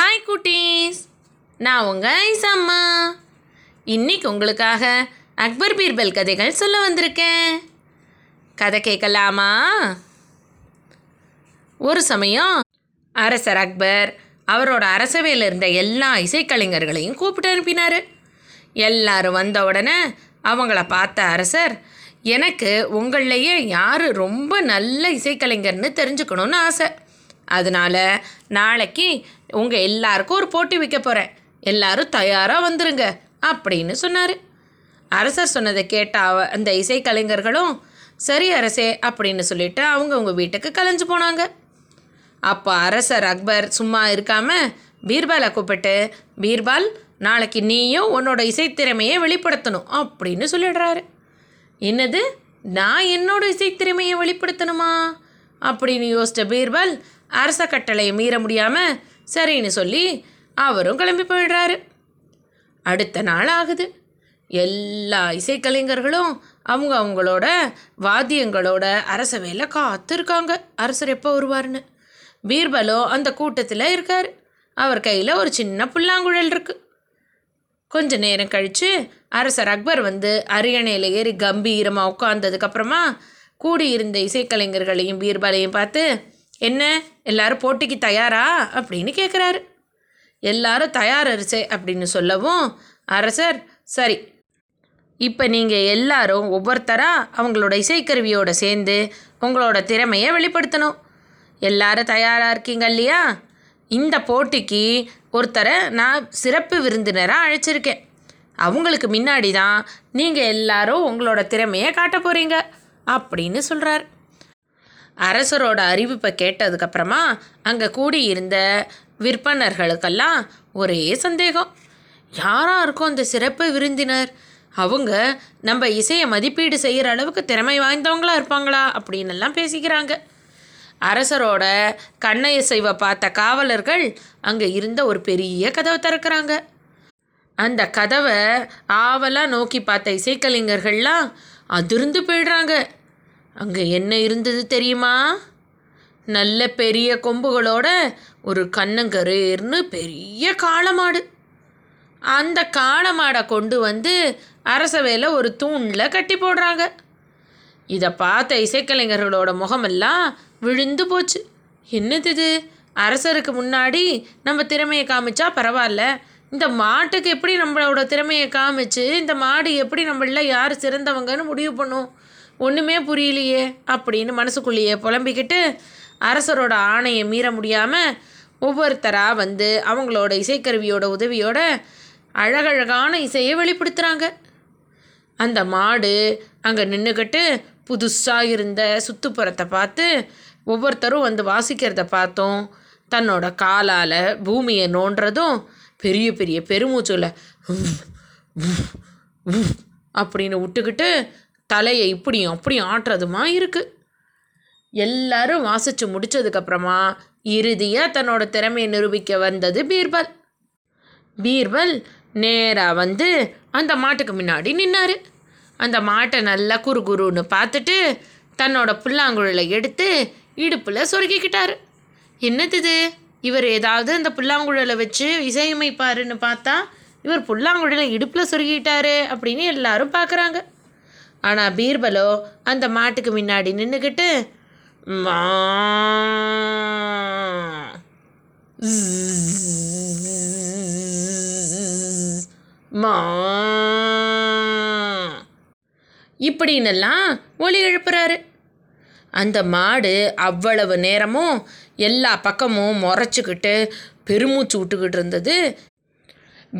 Hi குட்டீஸ், நான் உங்கள் ஐஸாம்மா. இன்றைக்கி உங்களுக்காக அக்பர் பீர்பால் கதைகள் சொல்ல வந்திருக்கேன். கதை கேட்கலாமா? ஒரு சமயம் அரசர் அக்பர் அவரோட அரசவையில் இருந்த எல்லா இசைக்கலைஞர்களையும் கூப்பிட்டு அனுப்பினார். எல்லாரும் வந்த உடனே அவங்கள பார்த்த அரசர், எனக்கு உங்களையே யார் ரொம்ப நல்ல இசைக்கலைஞர்னு தெரிஞ்சுக்கணும்னு ஆசை. அதனால் நாளைக்கு உங்கள் எல்லாருக்கும் ஒரு போட்டி வைக்க போகிறேன், எல்லாரும் தயாராக வந்துருங்க அப்படின்னு சொன்னார். அரசர் சொன்னதை கேட்ட அந்த இசைக்கலைஞர்களும் சரி அரசே அப்படின்னு சொல்லிட்டு அவங்கவுங்க வீட்டுக்கு கலைஞ்சு போனாங்க. அப்போ அரசர் அக்பர் சும்மா இருக்காமல் பீர்பாலை கூப்பிட்டு, பீர்பால், நாளைக்கு நீயும் உன்னோட இசைத்திறமையை வெளிப்படுத்தணும் அப்படின்னு சொல்லிடுறாரு. என்னது, நான் என்னோட இசைத்திறமையை வெளிப்படுத்தணுமா அப்படின்னு யோசித்த பீர்பால் அரச கட்டளையை மீற முடியாமல் சரின்னு சொல்லி அவரும் கிளம்பி போயிடுறாரு. அடுத்த நாள் ஆகுது. எல்லா இசைக்கலைஞர்களும் அவங்க அவங்களோட வாத்தியங்களோட அரசவையில் காத்திருக்காங்க, அரசர் எப்போ வருவார்னு. பீர்பாலோ அந்த கூட்டத்தில் இருக்கார். அவர் கையில் ஒரு சின்ன புல்லாங்குழல் இருக்குது. கொஞ்ச நேரம் கழித்து அரசர் அக்பர் வந்து அரியணையில் ஏறி கம்பீரமாக உட்கார்ந்ததுக்கப்புறமா கூடியிருந்த இசைக்கலைஞர்களையும் பீர்பாலையும் பார்த்து, என்ன எல்லாரும் போட்டிக்கு தயாரா அப்படின்னு கேட்குறாரு. எல்லாரும் தயார் அரசே அப்படின்னு சொல்லவும் அரசர், சரி இப்போ நீங்கள் எல்லாரும் ஒவ்வொருத்தராக அவங்களோட இசைக்கருவியோடு சேர்ந்து உங்களோட திறமையை வெளிப்படுத்தணும். எல்லாரும் தயாராக இருக்கீங்க இல்லையா? இந்த போட்டிக்கு ஒருத்தரை நான் சிறப்பு விருந்தினராக அழைச்சிருக்கேன். அவங்களுக்கு முன்னாடி தான் நீங்கள் எல்லாரும் உங்களோட திறமையை காட்ட போகிறீங்க அப்படின்னு சொல்கிறார். அரசரோட அறிவிப்பை கேட்டதுக்கப்புறமா அங்கே கூடியிருந்த விற்பனர்களுக்கெல்லாம் ஒரே சந்தேகம். யாராக இருக்கும் அந்த சிறப்பு விருந்தினர்? அவங்க நம்ம இசையை மதிப்பீடு செய்கிற அளவுக்கு திறமை வாய்ந்தவங்களா இருப்பாங்களா அப்படின்லாம் பேசிக்கிறாங்க. அரசரோட கண்ணை இசைவை பார்த்த காவலர்கள் அங்கே இருந்த ஒரு பெரிய கதவை திறக்கிறாங்க. அந்த கதவை ஆவலாக நோக்கி பார்த்த இசைக்கலைஞர்கள்லாம் அதிர்ந்து போயிடுறாங்க. அங்கே என்ன இருந்தது தெரியுமா? நல்ல பெரிய கொம்புகளோட ஒரு கண்ணங்கரேர்னு பெரிய காளமாடு. அந்த காளமாடை கொண்டு வந்து அரசவையில் ஒரு தூணில் கட்டி போடுறாங்க. இதை பார்த்த இசைக்கலைஞர்களோட முகமெல்லாம் விழுந்து போச்சு. என்னது இது? அரசருக்கு முன்னாடி நம்ம திறமையை காமிச்சா பரவாயில்ல, இந்த மாட்டுக்கு எப்படி நம்மளோட திறமையை காமிச்சு இந்த மாடு எப்படி நம்மள யார் சிறந்தவங்கன்னு முடிவு பண்ணும்? ஒன்றுமே புரியலையே அப்படின்னு மனசுக்குள்ளேயே புலம்பிக்கிட்டு அரசரோட ஆணையை மீற முடியாமல் ஒவ்வொருத்தராக வந்து அவங்களோட இசைக்கருவியோட உதவியோட அழகழகான இசையை வெளிப்படுத்துகிறாங்க. அந்த மாடு அங்கே நின்றுக்கிட்டு புதுசாக இருந்த சுற்றுப்புறத்தை பார்த்து ஒவ்வொருத்தரும் வந்து வாசிக்கிறத பார்த்தோம். தன்னோட காலால் பூமியை நோண்டுறதும் பெரிய பெரிய பெருமூச்சுல அப்படின்னு விட்டுக்கிட்டு தலையை இப்படியும் அப்படியும் ஆட்டுறதுமா இருக்குது. எல்லாரும் வாசித்து முடித்ததுக்கப்புறமா இறுதியாக தன்னோட திறமையை நிரூபிக்க வந்தது பீர்பால். பீர்பால் நேராக வந்து அந்த மாட்டுக்கு முன்னாடி நின்னார். அந்த மாட்டை நல்லா குறுகுறுன்னு பார்த்துட்டு தன்னோட புல்லாங்குழலை எடுத்து இடுப்பில் சொருகிக்கிட்டார். என்னது, இவர் ஏதாவது அந்த புல்லாங்குழலை வச்சு இசையமைப்பாருன்னு பார்த்தா இவர் புல்லாங்குழலை இடுப்பில் சொருகிட்டாரு அப்படின்னு எல்லாரும் பார்க்குறாங்க. ஆனால் பீர்பாலோ அந்த மாட்டுக்கு முன்னாடி நின்றுக்கிட்டு மா மா இப்படின்னெல்லாம் ஒலி எழுப்புறாரு. அந்த மாடு அவ்வளவு நேரமும் எல்லா பக்கமும் முறைச்சிக்கிட்டு பெருமூச்சு விட்டுக்கிட்டு இருந்தது.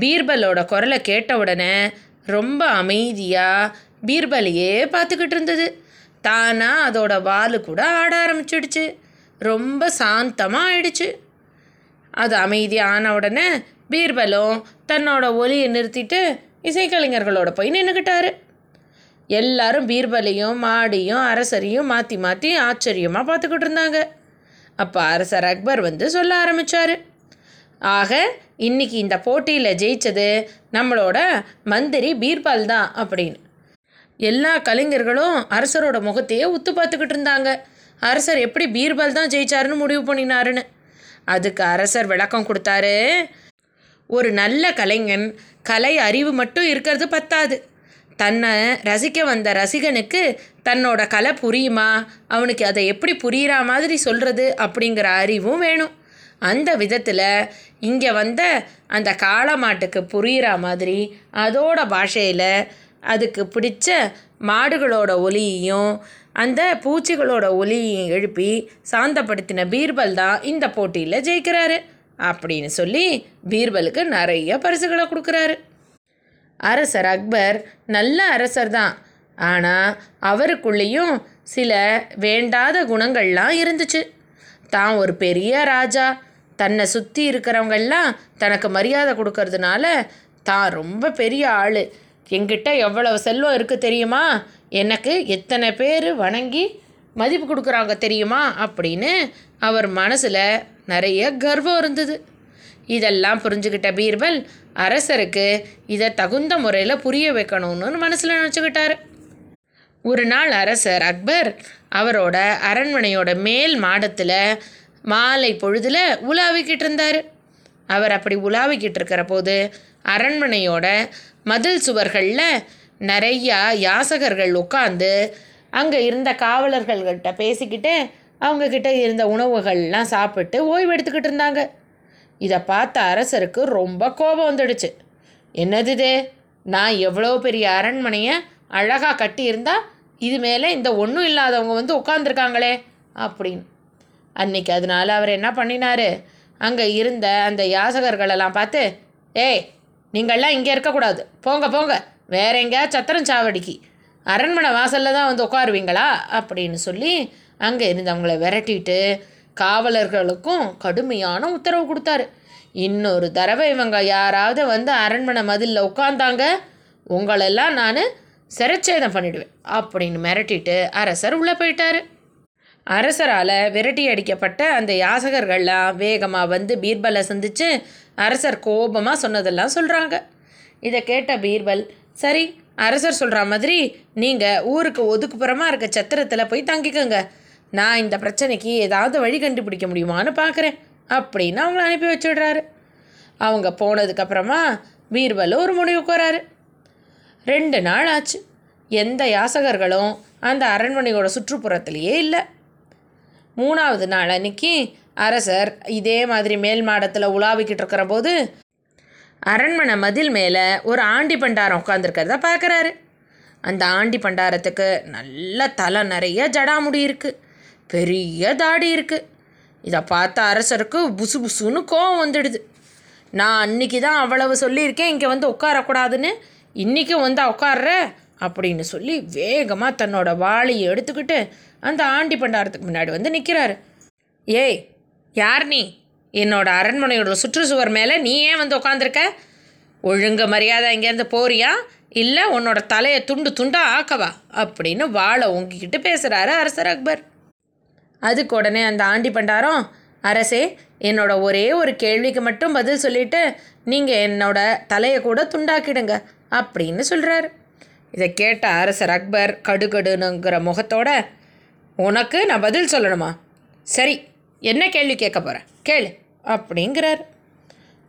பீர்பாலோட குரலை கேட்ட உடனே ரொம்ப அமைதியாக பீர்பாலையே பார்த்துக்கிட்டு இருந்தது. தானாக அதோட வாலு கூட ஆட ஆரம்பிச்சிடுச்சு. ரொம்ப சாந்தமாக ஆயிடுச்சு. அது அமைதியான உடனே பீர்பாலும் தன்னோட ஒலியை நிறுத்திட்டு இசைக்கலைஞர்களோட போய் நின்றுக்கிட்டாரு. எல்லாரும் பீர்பாலையும் மாடியும் அரசரையும் மாற்றி மாற்றி ஆச்சரியமாக பார்த்துக்கிட்டு இருந்தாங்க. அப்போ அரசர் அக்பர் வந்து சொல்ல ஆரம்பித்தார், ஆக இன்றைக்கி இந்த போட்டியில் ஜெயித்தது நம்மளோட மந்திரி பீர்பால் தான் அப்படின்னு. எல்லா கலைஞர்களும் அரசரோட முகத்தையே உத்து பார்த்துக்கிட்டு இருந்தாங்க, அரசர் எப்படி பீர்பால் தான் ஜெயிச்சாருன்னு முடிவு பண்ணினாருன்னு. அதுக்கு அரசர் விளக்கம் கொடுத்தாரு. ஒரு நல்ல கலைஞன் கலை அறிவு மட்டும் இருக்கிறது பத்தாது. தன்னை ரசிக்க வந்த ரசிகனுக்கு தன்னோட கலை புரியுமா, அவனுக்கு அதை எப்படி புரிகிற மாதிரி சொல்கிறது அப்படிங்கிற அறிவும் வேணும். அந்த விதத்தில் இங்கே வந்த அந்த காளமாட்டுக்கு புரிகிற மாதிரி அதோட பாஷையில் அதுக்கு பிடிச்ச மாடுகளோட ஒலியையும் அந்த பூச்சிகளோட ஒலியையும் எழுப்பி சாந்தப்படுத்தின பீர்பால் தான் இந்த போட்டியில் ஜெயிக்கிறாரு அப்படின்னு சொல்லி பீர்பாலுக்கு நிறைய பரிசுகளை கொடுக்குறாரு. அரசர் அக்பர் நல்ல அரசர் தான், ஆனால் அவருக்குள்ளேயும் சில வேண்டாத குணங்கள்லாம் இருந்துச்சு. தான் ஒரு பெரிய ராஜா, தன்னை சுற்றி இருக்கிறவங்கெல்லாம் தனக்கு மரியாதை கொடுக்கறதுனால தான் ரொம்ப பெரிய ஆள், என்கிட்ட எவ்வளவு செல்வம் இருக்குது தெரியுமா, எனக்கு எத்தனை பேர் வணங்கி மதிப்பு கொடுக்குறாங்க தெரியுமா அப்படின்னு அவர் மனசில் நிறைய கர்வம் இருந்தது. இதெல்லாம் புரிஞ்சுக்கிட்ட பீர்பால் அரசருக்கு இதை தகுந்த முறையில் புரிய வைக்கணும்னு மனசில் நினச்சிக்கிட்டாரு. ஒரு நாள் அரசர் அக்பர் அவரோட அரண்மனையோட மேல் மாடத்தில் மாலை பொழுதில் உலாவிக்கிட்டு இருந்தார். அவர் அப்படி உலாவிக்கிட்டு இருக்கிற போது அரண்மனையோட மதில் சுவர்களில் நிறையா யாசகர்கள் உட்காந்து அங்கே இருந்த காவலர்கள்கிட்ட பேசிக்கிட்டு அவங்கக்கிட்ட இருந்த உணவுகள்லாம் சாப்பிட்டு ஓய்வு எடுத்துக்கிட்டு இருந்தாங்க. இதை பார்த்த அரசருக்கு ரொம்ப கோபம் வந்துடுச்சு. என்னது இது, நான் எவ்வளோ பெரிய அரண்மனையை அழகாக கட்டியிருந்தா இது மேலே இந்த ஒன்றும் இல்லாதவங்க வந்து உட்காந்துருக்காங்களே அப்படின்னு. அன்றைக்கி அதனால் அவர் என்ன பண்ணினார், அங்கே இருந்த அந்த யாசகர்களெல்லாம் பார்த்து, ஏய் நீங்கள்லாம் இங்கே இருக்கக்கூடாது, போங்க போங்க, வேற எங்கேயா சத்திரம் சாவடிக்கு, அரண்மனை வாசலில் தான் வந்து உட்காருவீங்களா அப்படின்னு சொல்லி அங்கே இருந்தவங்கள விரட்டிட்டு காவலர்களுக்கும் கடுமையான உத்தரவு கொடுத்தாரு. இன்னொரு தடவை இவங்க யாராவது வந்து அரண்மனை மதிலில் உட்காந்தாங்க, உங்களெல்லாம் நான் சிரச்சேதம் பண்ணிடுவேன் அப்படின்னு மிரட்டிட்டு அரசர் உள்ளே போயிட்டார். அரசரால் விரட்டி அடிக்கப்பட்ட அந்த யாசகர்கள்லாம் வேகமாக வந்து பீர்பாலை சந்தித்து அரசர் கோபமாக சொன்னதெல்லாம் சொல்கிறாங்க. இதை கேட்ட பீர்பால், சரி அரசர் சொல்கிற மாதிரி நீங்கள் ஊருக்கு ஒதுக்குப்புறமாக இருக்க சத்திரத்தில் போய் தங்கிக்கோங்க, நான் இந்த பிரச்சனைக்கு ஏதாவது வழி கண்டுபிடிக்க முடியுமான்னு பார்க்குறேன் அப்படின்னு அவங்கள அனுப்பி வச்சுடுறாரு. அவங்க போனதுக்கப்புறமா பீர்பால் ஒரு முடிவுக்கு வராரு. 2 நாள் ஆச்சு, எந்த யாசகர்களும் அந்த அரண்மனையோட சுற்றுப்புறத்துலேயே இல்லை. 3வது நாள் அன்றைக்கி அரசர் இதே மாதிரி மேல் மாடத்தில் உலாவிக்கிட்டு இருக்கிற போது அரண்மனை மதில் மேலே ஒரு ஆண்டி பண்டாரம் உட்காந்துருக்கிறத பார்க்குறாரு. அந்த ஆண்டி பண்டாரத்துக்கு நல்ல தலை நிறைய ஜடாமுடி இருக்குது, பெரிய தாடி இருக்குது. இதை பார்த்த அரசருக்கு புசு புசுன்னு கோவம் வந்துடுது. நான் அன்றைக்கி தான் அவ்வளவு சொல்லியிருக்கேன் இங்கே வந்து உட்காரக்கூடாதுன்னு, இன்றைக்கும் வந்து உட்கார்ற அப்படின்னு சொல்லி வேகமாக தன்னோட வாளியை எடுத்துக்கிட்டு அந்த ஆண்டி பண்டாரத்துக்கு முன்னாடி வந்து நிற்கிறாரு. ஏய் யார் நீ, என்னோட அரண்மனையோட சுற்றுச்சுவர் மேலே நீ ஏன் வந்து உட்காந்துருக்க, ஒழுங்கு மரியாதை இங்கேருந்து போறியா இல்லை உன்னோட தலையை துண்டு துண்டாக ஆக்கவா அப்படின்னு வாழை ஓங்கிக்கிட்டு பேசுகிறாரு அரசர் அக்பர். அதுக்கு உடனே அந்த ஆண்டி பண்டாரம், அரசே என்னோட ஒரே ஒரு கேள்விக்கு மட்டும் பதில் சொல்லிவிட்டு நீங்கள் என்னோட தலையை கூட துண்டாக்கிடுங்க அப்படின்னு சொல்கிறாரு. இதை கேட்ட அரசர் அக்பர் கடுகடுங்கிற முகத்தோட, உனக்கு நான் பதில் சொல்லணுமா, சரி என்ன கேள்வி கேட்க போகிறேன் கேளு அப்படிங்கிறார்.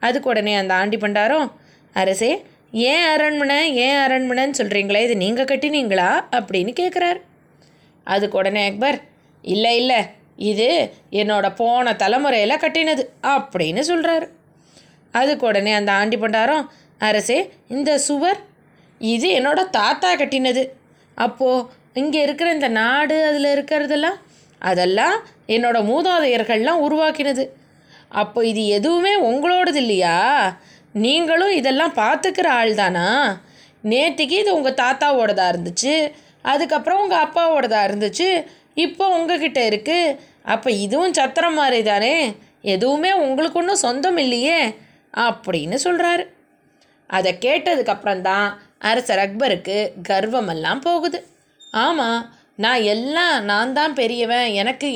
அதுக்கு உடனே அந்த ஆண்டி பண்டாரம், அரசே ஏன் அரண்மனை ஏன் அரண்மனைன்னு சொல்கிறீங்களே, இது நீங்கள் கட்டினீங்களா அப்படின்னு கேட்குறார். அதுக்கு உடனே அக்பர், இல்லை இல்லை இது என்னோடய போன தலைமுறையில் கட்டினது அப்படின்னு சொல்கிறார். அதுக்கு உடனே அந்த ஆண்டி பண்டாரம், அரசே இந்த சுவர் இது என்னோடய தாத்தா கட்டினது, அப்போது இங்கே இருக்கிற இந்த நாடு அதில் இருக்கிறதெல்லாம் அதெல்லாம் என்னோடய மூதாதையர்கள்லாம் உருவாக்கினது, அப்போ இது எதுவுமே உங்களோடது இல்லையா, நீங்களும் இதெல்லாம் பார்த்துக்கிற ஆள் தானா, நேற்றுக்கு இது உங்கள் தாத்தாவோடதாக இருந்துச்சு, அதுக்கப்புறம் உங்கள் அப்பாவோடதாக இருந்துச்சு, இப்போ உங்ககிட்ட இருக்குது, அப்போ இதுவும் சத்திரம் மாதிரி தானே, எதுவுமே உங்களுக்கு ஒன்றும் சொந்தம் இல்லையே அப்படின்னு சொல்கிறாரு. அதை கேட்டதுக்கப்புறம்தான் அரசர் அக்பருக்கு கர்வமெல்லாம் போகுது. ஆமாம் நான் எல்லாம் நான் தான் பெரியவன்,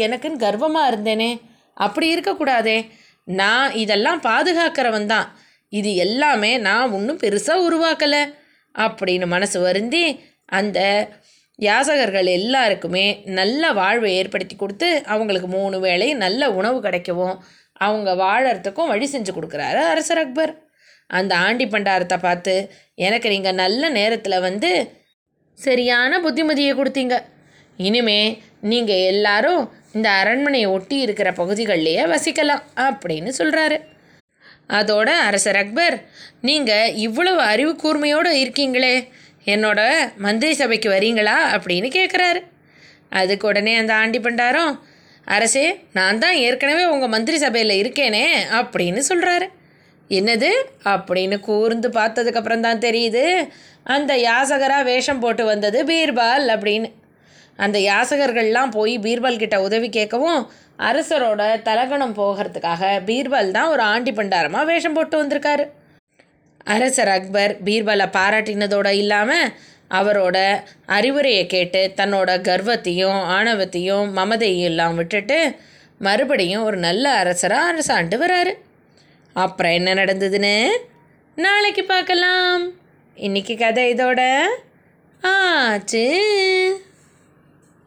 எனக்குன்னு கர்வமாக இருந்தேனே, அப்படி இருக்கக்கூடாதே, நான் இதெல்லாம் பாதுகாக்கிறவன் தான், இது எல்லாமே நான் ஒன்றும் பெருசாக உருவாக்கலை அப்படின்னு மனசு வருந்தி அந்த யாசகர்கள் எல்லாருக்குமே நல்ல வாழ்வை ஏற்படுத்தி கொடுத்து அவங்களுக்கு 3 வேளை நல்ல உணவு கிடைக்கவும் அவங்க வாழறதுக்கும் வழி செஞ்சு கொடுக்குறாரு அரசர் அக்பர். அந்த ஆண்டி பண்டாரத்தை பார்த்து, எனக்கு நீங்கள் நல்ல நேரத்தில் வந்து சரியான புத்திமதியை கொடுத்தீங்க. இனிமே நீங்கள் எல்லாரும் இந்த அரண்மனையை ஒட்டி இருக்கிற பகுதிகள்லையே வசிக்கலாம் அப்படின்னு சொல்கிறாரு. அதோட அரசர் அக்பர், நீங்கள் இவ்வளவு அறிவு கூர்மையோடு இருக்கீங்களே, என்னோட மந்திரி சபைக்கு வரீங்களா அப்படின்னு கேட்குறாரு. அதுக்கு உடனே அந்த ஆண்டி பண்டாரம், அரசே நான் தான் ஏற்கனவே உங்கள் மந்திரி சபையில் இருக்கேனே அப்படின்னு சொல்கிறாரு. என்னது அப்படின்னு கூர்ந்து பார்த்ததுக்கப்புறம் தான் தெரியுது, அந்த யாசகராக வேஷம் போட்டு வந்தது பீர்பால் அப்படின்னு. அந்த யாசகர்கள்லாம் போய் பீர்பால் கிட்ட உதவி கேட்கவும், அரசரோட தலகணம் போகிறதுக்காக பீர்பால் தான் ஒரு ஆண்டி பண்டாரமாக வேஷம் போட்டு வந்திருக்காரு. அரசர் அக்பர் பீர்பாலை பாராட்டினதோடு இல்லாமல் அவரோட அறிவுரையை கேட்டு தன்னோட கர்வத்தையும் ஆணவத்தையும் மமதையும் எல்லாம் விட்டுட்டு மறுபடியும் ஒரு நல்ல அரசராக அரசாண்டு வராரு. அப்புறம் என்ன நடந்ததுன்னு நாளைக்கு பார்க்கலாம். இன்றைக்கி கதை இதோட ஆச்சு.